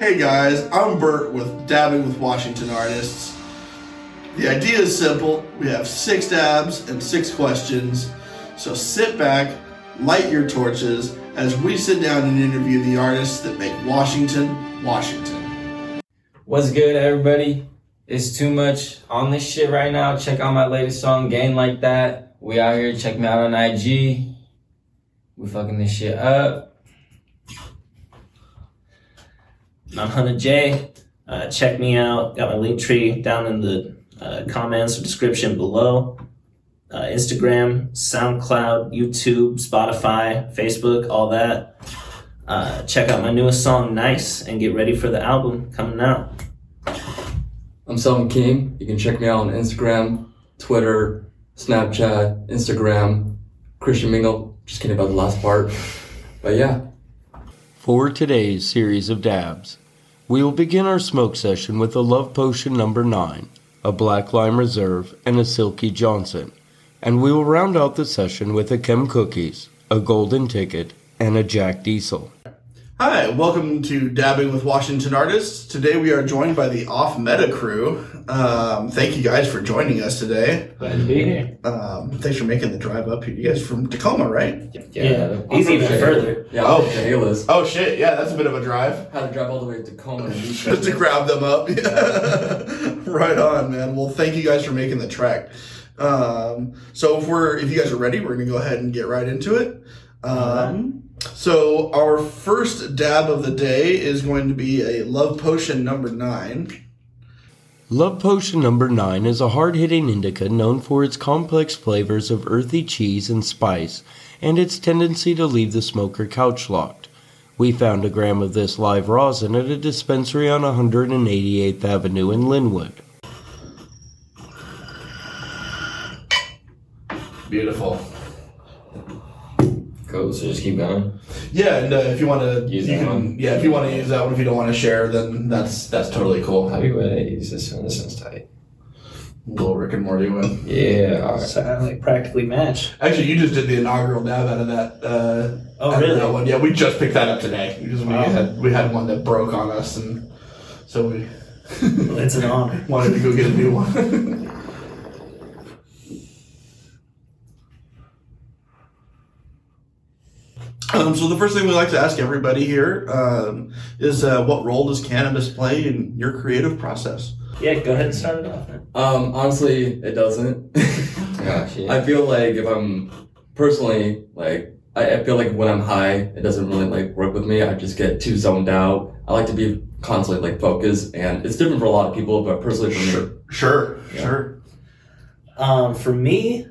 Hey guys, I'm Bert with Dabbing with Washington Artists. The idea is simple. We have 6 dabs and 6 questions. So sit back, light your torches, as we sit down and interview the artists that make Washington, Washington. What's good, everybody? It's Too Much on this shit right now. Check out my latest song, Game Like That. We out here. Check me out on IG. We fucking this shit up. I'm Hunter J. Check me out. Got my link tree down in the comments or description below. Instagram, SoundCloud, YouTube, Spotify, Facebook, all that. Check out my newest song, Nice, and get ready for the album coming out. I'm Selvin King. You can check me out on Instagram, Twitter, Snapchat, Instagram, Christian Mingle. Just kidding about the last part. But yeah. For today's series of dabs, we will begin our smoke session with a Love Potion number 9, a Black Lime Reserve, and a Silky Johnson, and we will round out the session with a Chem Cookies, a Golden Ticket, and a Jack Diesel. Hi, welcome to Dabbing with Washington Artists. Today we are joined by the Off Meta crew. Thank you guys for joining us today. Glad to be here. Thanks for making the drive up here. You guys from Tacoma, right? Yeah. He's even further. Yeah. Oh shit. Yeah, that's a bit of a drive. Had to drive all the way to Tacoma just to grab them up. Yeah. Right on, man. Well, thank you guys for making the trek. So if you guys are ready, we're gonna go ahead and get right into it. So our first dab of the day is going to be a Love Potion number 9. Love Potion number 9 is a hard-hitting indica known for its complex flavors of earthy cheese and spice and its tendency to leave the smoker couch locked. We found a gram of this live rosin at a dispensary on 188th Avenue in Linwood. Beautiful. Cool, so just keep going. Yeah, and if you want to use that one. Yeah, if you want to use that one, if you don't want to share, then that's totally cool. How do you want to use this one? This one's tight. A little Rick and Morty one. Yeah. All right. So I like practically match. Actually, you just did the inaugural dab out of that. That one. Yeah, we just picked that up today. We had one that broke on us, and so we. Well, it's an honor. Wanted to go get a new one. So the first thing we like to ask everybody here is what role does cannabis play in your creative process? Yeah, go ahead and start it off. Honestly, it doesn't. Gosh, yeah. I feel like if I'm personally, like, I feel like when I'm high, it doesn't really, like, work with me. I just get too zoned out. I like to be constantly, like, focused, and it's different for a lot of people, but personally for me. Sure. For me,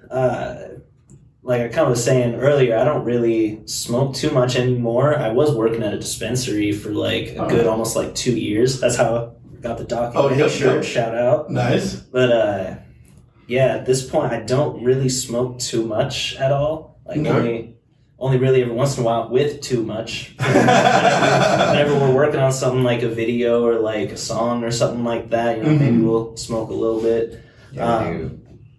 like I kind of was saying earlier, I don't really smoke too much anymore. I was working at a dispensary for like a good almost like 2 years. That's how I got the documentary. Oh, yeah, sure. Shout out. Nice. But yeah, at this point, I don't really smoke too much at all. Like only really every once in a while with Too Much. Whenever we're working on something like a video or like a song or something like that, you know, maybe we'll smoke a little bit. Yeah,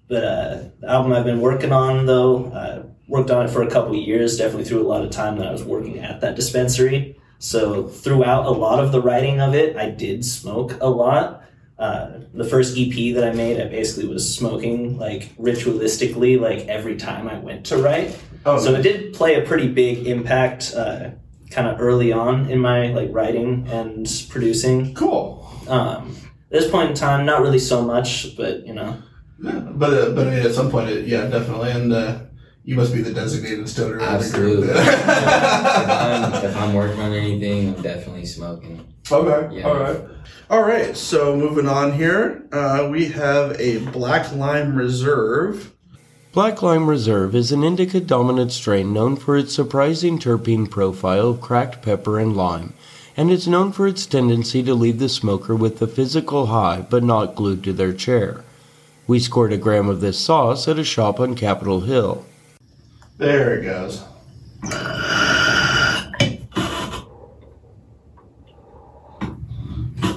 But the album I've been working on, though, worked on it for a couple of years, definitely through a lot of time that I was working at that dispensary. So throughout a lot of the writing of it, I did smoke a lot. The first EP that I made, I basically was smoking, like, ritualistically, like, every time I went to write. Oh, so it did play a pretty big impact kind of early on in my, like, writing and producing. Cool. At this point in time, not really so much, but, you know. Yeah, but I mean, at some point, definitely, and you must be the designated stoner. Absolutely. In the group. If I'm working on anything, I'm definitely smoking. Okay. Yeah. All right. So moving on here, we have a Black Lime Reserve. Black Lime Reserve is an indica dominant strain known for its surprising terpene profile of cracked pepper and lime, and it's known for its tendency to leave the smoker with a physical high, but not glued to their chair. We scored a gram of this sauce at a shop on Capitol Hill. There it goes.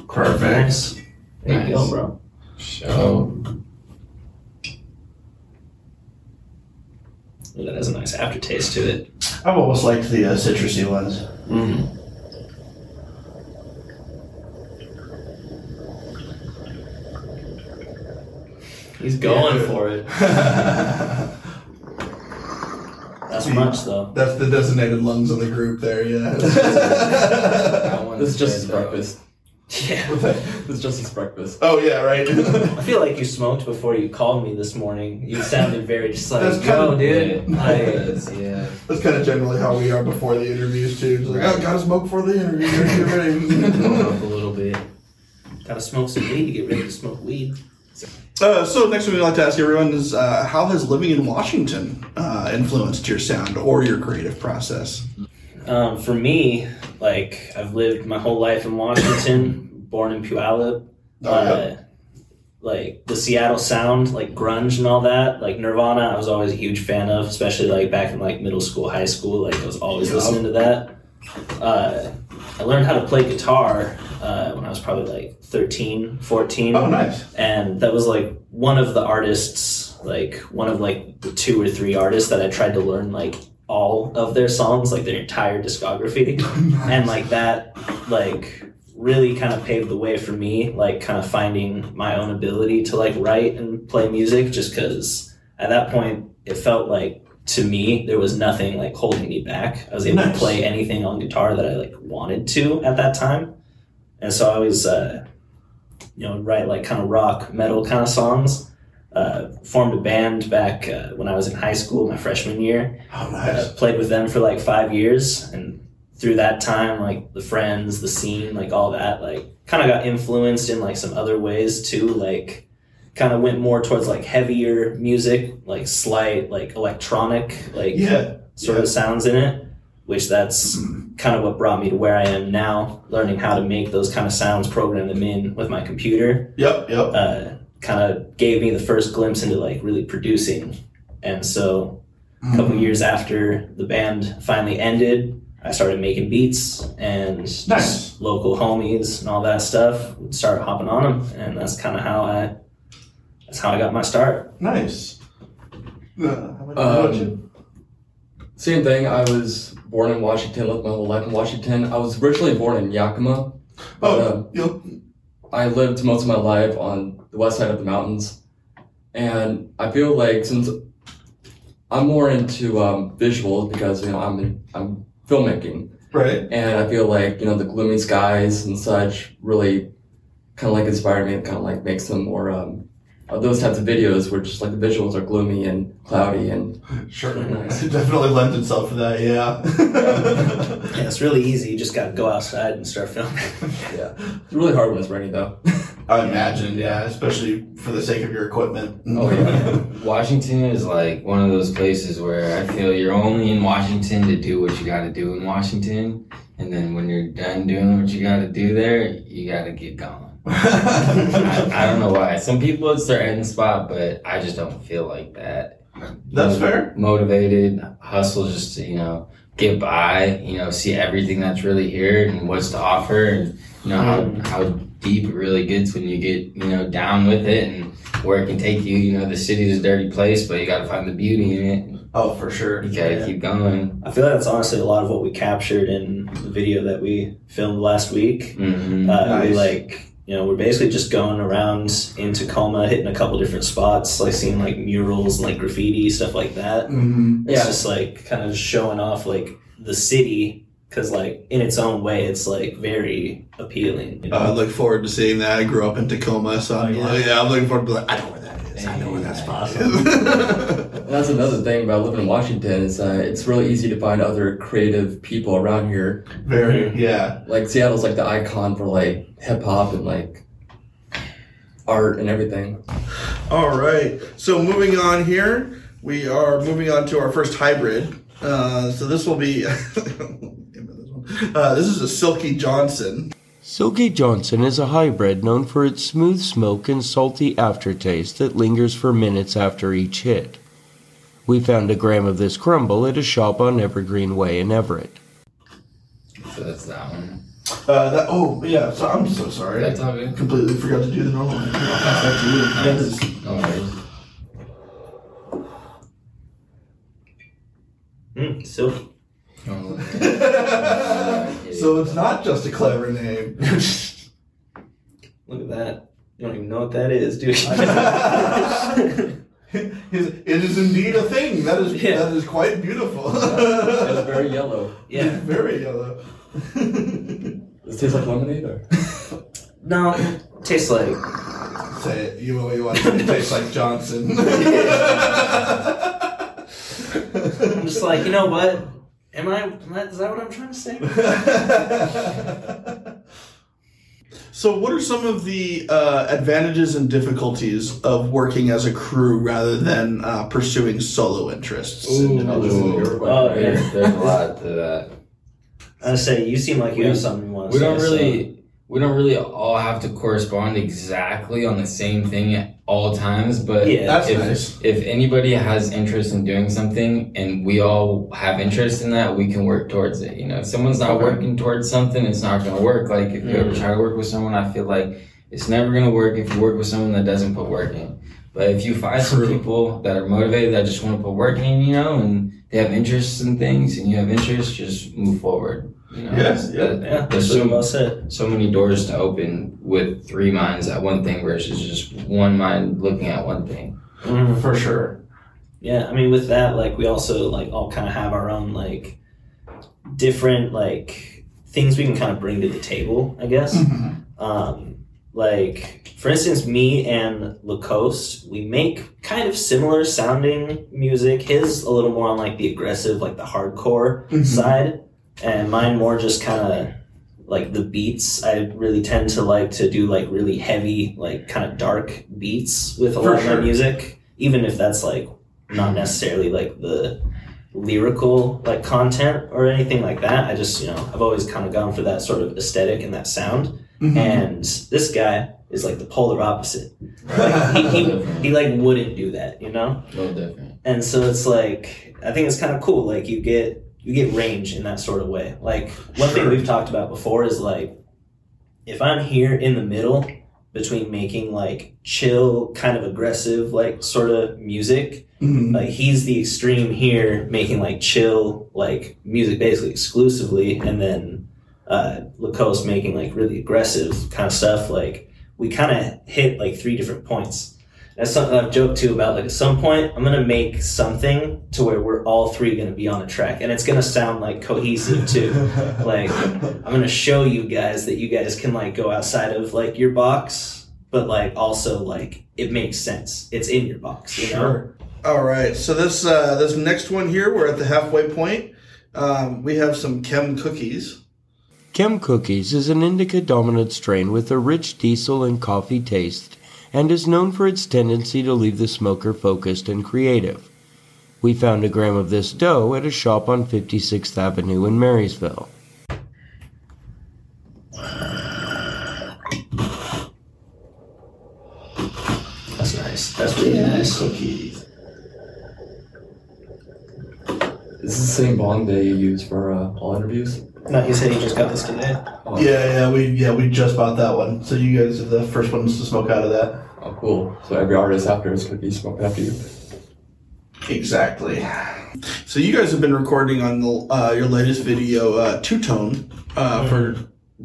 Perfect. Thank you, bro. Show. Ooh, that has a nice aftertaste to it. I've always liked the citrusy ones. Mm-hmm. He's going for it. That's much, though. That's the designated lungs of the group there, yeah. This is just his breakfast. Yeah, it's just his breakfast. Oh, yeah, right. I feel like you smoked before you called me this morning. You sounded very just like, go, dude. Yeah. That's kind of generally how we are before the interviews, too. Just like, oh, gotta smoke before the interview. Get ready. Up a little bit. Gotta smoke some weed to get ready to smoke weed. So next thing we'd like to ask everyone is, how has living in Washington influenced your sound or your creative process? For me, like, I've lived my whole life in Washington, born in Puyallup. Like the Seattle sound, like grunge and all that, like Nirvana, I was always a huge fan of, especially like back in like middle school, high school, like I was always listening to that. I learned how to play guitar when I was probably like 13, 14. Oh, nice. And that was like one of the artists, like one of like the 2 or 3 artists that I tried to learn like all of their songs, like their entire discography. Nice. And like that like really kind of paved the way for me, like kind of finding my own ability to like write and play music, just because at that point it felt like, to me, there was nothing like holding me back. I was able to play anything on guitar that I like wanted to at that time. And so I always, write like kind of rock, metal kind of songs. Formed a band back when I was in high school, my freshman year. Oh, nice. Played with them for like 5 years. And through that time, like the friends, the scene, like all that, like kind of got influenced in like some other ways too, like kind of went more towards like heavier music, like slight, like electronic, like sort of sounds in it, which that's kind of what brought me to where I am now, learning how to make those kind of sounds, program them in with my computer. Yep. Kind of gave me the first glimpse into like really producing. And so a couple years after the band finally ended, I started making beats, and nice. Local homies and all that stuff started hopping on them. And that's kind of how I got my start. Nice. Same thing. I was born in Washington, lived my whole life in Washington. I was originally born in Yakima. I lived most of my life on the west side of the mountains. And I feel like since I'm more into visuals, because I'm filmmaking. Right. And I feel like, the gloomy skies and such really kind of like inspired me and kind of like makes them more those types of videos where just like the visuals are gloomy and cloudy and sure, nice. It definitely lends itself to that, yeah. Yeah, it's really easy. You just got to go outside and start filming. Yeah, it's really hard when it's raining, though. I imagine, yeah, especially for the sake of your equipment. Oh yeah, Washington is like one of those places where I feel you're only in Washington to do what you got to do in Washington, and then when you're done doing what you got to do there, you got to get going. I don't know why. Some people it's their end spot, but I just don't feel like that. That's fair. Motivated, hustle just to, get by, see everything that's really here and what's to offer, and how deep it really gets when you get, down with it and where it can take you. The city is a dirty place, but you got to find the beauty in it. Oh, for sure. You gotta keep going. I feel like that's honestly a lot of what we captured in the video that we filmed last week. Mm-hmm. Nice. We we're basically just going around in Tacoma, hitting a couple different spots, like seeing like murals, like graffiti, stuff like that. Mm-hmm. It's just like kind of showing off like the city, because like in its own way, it's like very appealing. I look forward to seeing that. I grew up in Tacoma, so I'm looking forward to I know where that is. I know where that's possible. That's another thing about living in Washington is it's really easy to find other creative people around here. Very, yeah. Like Seattle's like the icon for like hip hop and like art and everything. All right. So moving on here, we are moving on to our first hybrid. So this will be this is a Silky Johnson. Silky Johnson is a hybrid known for its smooth smoke and salty aftertaste that lingers for minutes after each hit. We found a gram of this crumble at a shop on Evergreen Way in Everett. So that's that one. So I'm so sorry. That's all good. Completely forgot to do the normal one. I'll pass that to you. Yes. All right. Silky. So it's not just a clever name. Look at that. You don't even know what that is, dude. It is indeed a thing. That is quite beautiful. It's very yellow. Yeah. It's very yellow. Does it taste like lemonade or? No, it tastes like... Say it. You only want it to taste like Johnson. I'm just like, you know what? Is that what I'm trying to say? So what are some of the advantages and difficulties of working as a crew rather than pursuing solo interests? There's a lot to that. I say, you seem like you have something you want to say. We don't really all have to correspond exactly on the same thing at all times, but if anybody has interest in doing something and we all have interest in that, we can work towards it. You know, if someone's not working towards something, it's not going to work. Like if you ever try to work with someone, I feel like it's never going to work if you work with someone that doesn't put work in. But if you find some people that are motivated, that just want to put work in, you know, and they have interests in things and you have interests, just move forward. You know, there's so many doors to open with three minds at one thing versus just one mind looking at one thing. Mm, for sure. Yeah, I mean, with that, like, we also, like, all kind of have our own, like, different, like, things we can kind of bring to the table, I guess. Mm-hmm. Like, for instance, me and Lacoste, we make kind of similar sounding music. His a little more on, like, the aggressive, like, the hardcore side. And mine more just kind of like the beats. I really tend to like to do like really heavy, like kind of dark beats with a lot of my music, even if that's like not necessarily like the lyrical like content or anything like that. I just, you know, I've always kind of gone for that sort of aesthetic and that sound. Mm-hmm. And this guy is like the polar opposite. Like, he like wouldn't do that, you know? No different. And so it's like, I think it's kind of cool. Like you get range in that sort of way. Like one thing we've talked about before is like, if I'm here in the middle between making like chill, kind of aggressive, like sort of music, like he's the extreme here making like chill, like music basically exclusively. And then Lacoste making like really aggressive kind of stuff. Like we kind of hit like three different points. That's something I've joked too about. Like at some point, I'm gonna make something to where we're all three gonna be on a track, and it's gonna sound like cohesive too. Like I'm gonna show you guys that you guys can like go outside of like your box, but like also like it makes sense. It's in your box, you know? Sure. All right. So this next one here, we're at the halfway point. We have some Chem Cookies. Chem Cookies is an indica dominant strain with a rich diesel and coffee taste, and is known for its tendency to leave the smoker focused and creative. We found a gram of this dough at a shop on 56th Avenue in Marysville. That's nice. That's really nice. Cookies. Is this the same bong that you use for all interviews? No, he said he just got this today. Oh. Yeah, we just bought that one. So you guys are the first ones to smoke out of that. Oh, cool. So every artist after is going to be smoked after you. Exactly. So you guys have been recording on your latest video, Two Tone, for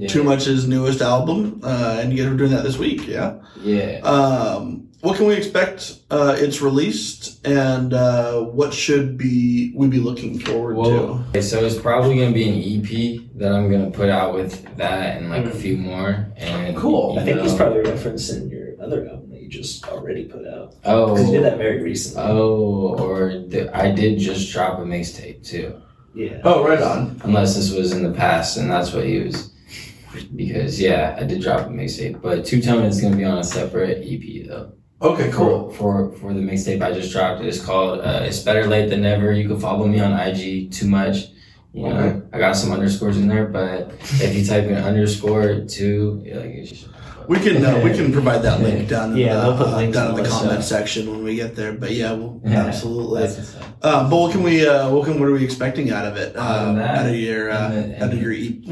Too Much's newest album, and you guys are doing that this week, yeah? Yeah. What can we expect? It's released, and what should we be looking forward to? Okay, so it's probably going to be an EP that I'm going to put out with that and like a few more. And cool. I think he's probably referencing your other album that you just already put out. Oh. Because you did that very recently. Oh, or I did just drop a mixtape too. Yeah. Oh, right on. Unless this was in the past, and that's what he was. Because, I did drop a mixtape. But Two Tone is going to be on a separate EP though. Okay, cool. For the mixtape I just dropped, it's called It's Better Late Than Never. You can follow me on IG, Too Much. You know, I got some underscores in there, but if you type in _2, we can provide that link down in the comment section when we get there. But absolutely. But what are we expecting out of it? Out of the EP. Really,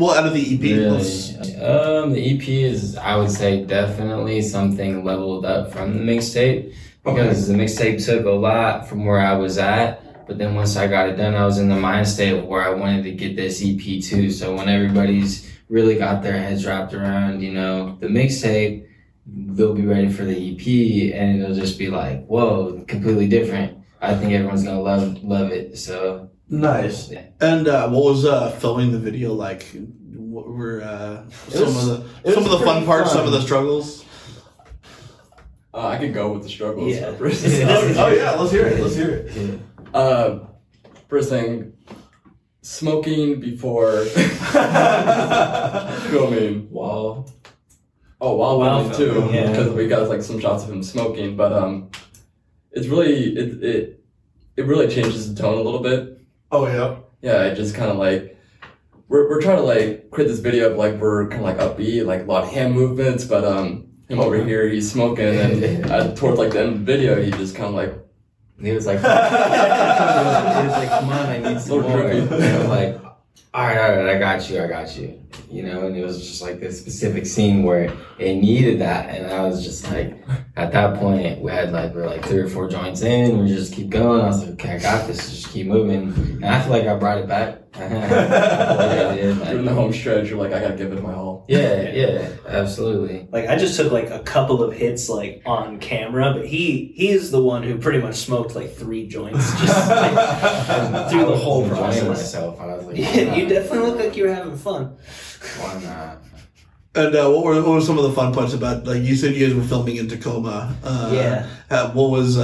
the EP is, I would say, definitely something leveled up from the mixtape, because the mixtape took a lot from where I was at. But then once I got it done, I was in the mind state of where I wanted to get this EP too. So when everybody's really got their heads wrapped around, you know, the mixtape, they'll be ready for the EP and it'll just be like, whoa, completely different. I think everyone's gonna love it. So nice. Yeah. And what was filming the video like? What were some of the fun parts, some of the struggles? I could go with the struggles. Yeah. First. Let's hear it. Yeah. First thing, smoking before filming. Wow. While filming too, because we got like some shots of him smoking, but it's really it really changes the tone a little bit. Oh yeah. Yeah, it just kind of like we're trying to like create this video of like we're kind of like upbeat, like a lot of hand movements, but him over here he's smoking, and towards like the end of the video he just kind of like he was like come on, I need some more. And I was like, all right, I got you. You know, and it was just like this specific scene where it needed that, and I was just like, at that point we had like we're like 3 or 4 joints in, we just keep going. I was like, okay, I got this, just keep moving. And I feel like I brought it back. During the home stretch, you're like, I gotta give it my all. Yeah, absolutely. Like I just took like a couple of hits like on camera, but he's the one who pretty much smoked like 3 joints just like, through the whole process. Myself, I was like, yeah, you definitely look like you were having fun. Why not? And what were some of the fun parts about? Like you said, you guys were filming in Tacoma. How was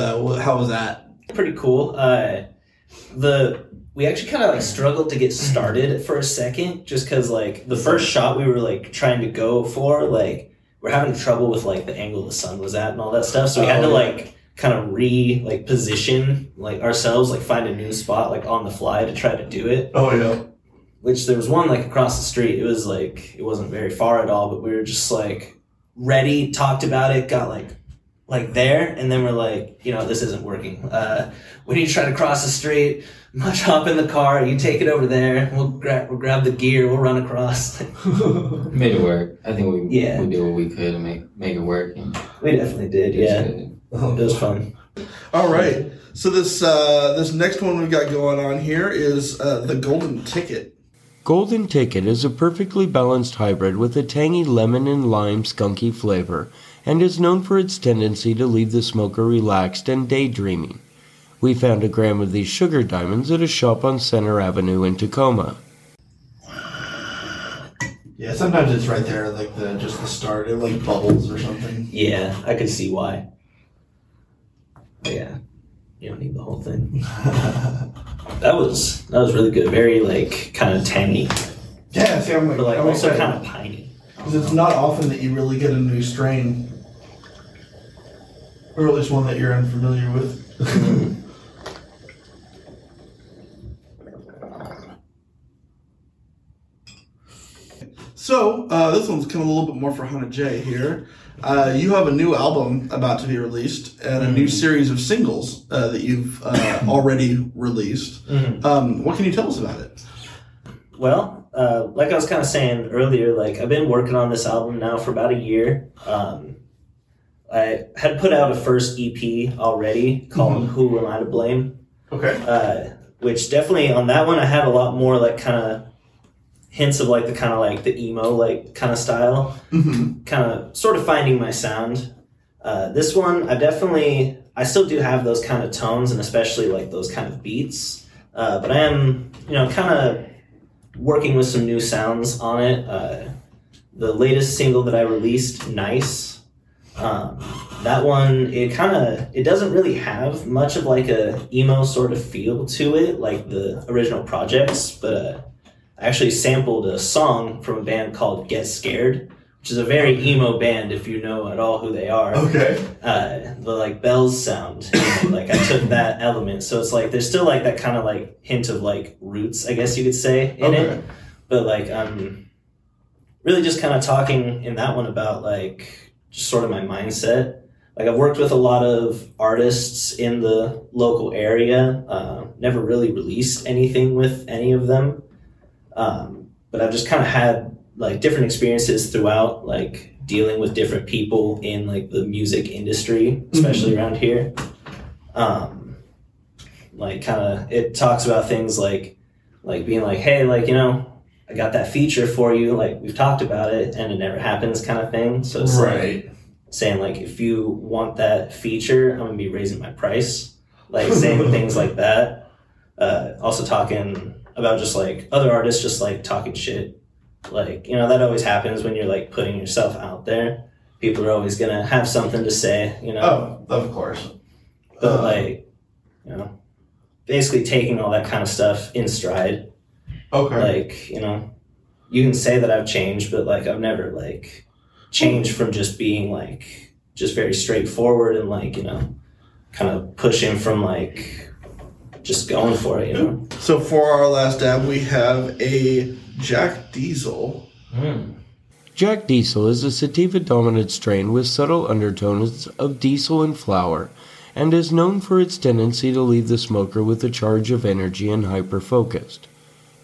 that? Pretty cool. We actually kind of like struggled to get started for a second, just because like the first shot we were like trying to go for, like we're having trouble with like the angle the sun was at and all that stuff. So we had to like kind of position like ourselves, like find a new spot like on the fly to try to do it. Oh yeah. Which there was one like across the street. It was like it wasn't very far at all, but we were just like ready, talked about it, got like there, and then we're like, you know, this isn't working. We need to try to cross the street. Much hop in the car, you take it over there, we'll grab the gear, we'll run across. Made it work. I think we did what we could to make it work. And we definitely did, yeah. It was fun. All right. So this next one we've got going on here is the Golden Ticket. Golden Ticket is a perfectly balanced hybrid with a tangy lemon and lime skunky flavor, and is known for its tendency to leave the smoker relaxed and daydreaming. We found a gram of these sugar diamonds at a shop on Center Avenue in Tacoma. Yeah, sometimes it's right there, like the start, it like bubbles or something. Yeah, I can see why. But yeah, you don't need the whole thing. That was really good. Very like kind of tangy. Yeah, see, I'm like, but, like I'm also kind of piney. Because it's not often that you really get a new strain. Or at least one that you're unfamiliar with. So, this one's kind of a little bit more for Hunter J here. You have a new album about to be released and a new series of singles that you've already released. Mm-hmm. What can you tell us about it? Well... like I was kind of saying earlier, like I've been working on this album now for about a year. I had put out a first EP already called Who Am I to Blame? Okay. Which definitely on that one, I had a lot more like kind of hints of like the kind of like the emo like kind of style, kind of sort of finding my sound. This one, I still do have those kind of tones and especially like those kind of beats. But I am, you know, kind of working with some new sounds on it. The latest single that I released, Nice, that one, it doesn't really have much of like a emo sort of feel to it, like the original projects, but I actually sampled a song from a band called Get Scared, which is a very emo band if you know at all who they are. Okay. The like bells sound, you know, like I took that element. So it's like, there's still like that kind of like hint of like roots, I guess you could say in it. But like, I'm really just kind of talking in that one about like just sort of my mindset. Like I've worked with a lot of artists in the local area, never really released anything with any of them. But I've just kind of had like different experiences throughout, like dealing with different people in like the music industry, especially around here. Like kind of, it talks about things like being like, hey, like, you know, I got that feature for you. Like we've talked about it and it never happens kind of thing. So it's right. Like, saying, like, if you want that feature, I'm going to be raising my price. Like, saying things like that. Also talking about just, like, other artists just, like, talking shit. Like, you know, that always happens when you're, like, putting yourself out there. People are always going to have something to say, you know? Oh, of course. But, like, you know, basically taking all that kind of stuff in stride. Okay. Like, you know, you can say that I've changed, but, like, I've never, like, changed from just being, like, just very straightforward and, like, you know, kind of pushing from, like, just going for it, you know? So for our last dab, we have a Jack Diesel. Mm. Jack Diesel is a sativa-dominant strain with subtle undertones of diesel and flower, and is known for its tendency to leave the smoker with a charge of energy and hyper-focused.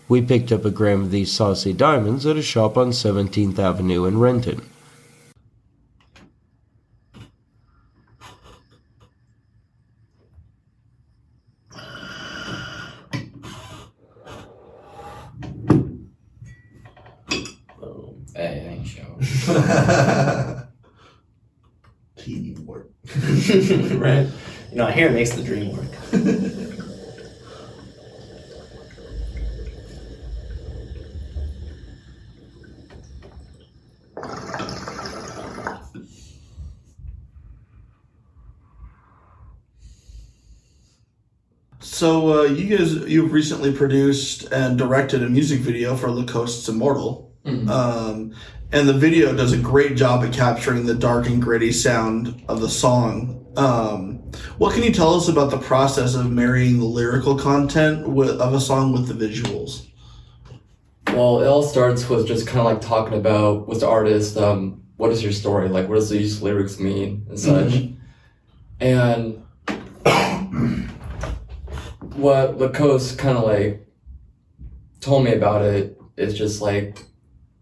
We picked up a gram of these saucy diamonds at a shop on 17th Avenue in Renton. Hey, it ain't show. work. Right? You know, here it makes the dream work. So you've recently produced and directed a music video for Lacoste's Immortal, mm-hmm. And the video does a great job at capturing the dark and gritty sound of the song. What can you tell us about the process of marrying the lyrical content of a song with the visuals? Well, it all starts with just kind of like talking about what's the artist, what is your story, like what does these lyrics mean and such, mm-hmm. and. What Lacoste kind of like told me about it is just like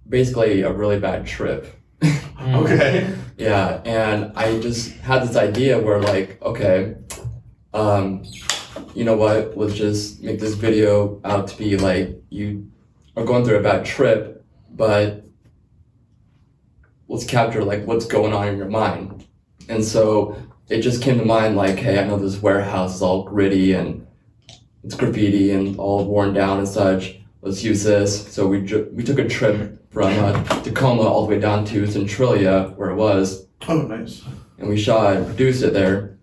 basically a really bad trip. Okay. Yeah, and I just had this idea where like, okay, you know what? Let's just make this video out to be like you are going through a bad trip, but let's capture like what's going on in your mind. And so it just came to mind like, hey, I know this warehouse is all gritty and it's graffiti and all worn down and such. Let's use this. So we took a trip from Tacoma all the way down to Centralia, where it was. Oh, nice. And we shot and produced it there.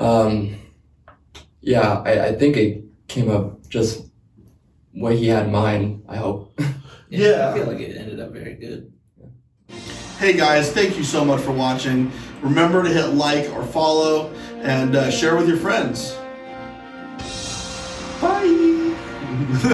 Yeah, I think it came up just what he had in mind, I hope. Yeah. I feel like it ended up very good. Hey guys, thank you so much for watching. Remember to hit like or follow and share with your friends. Bye.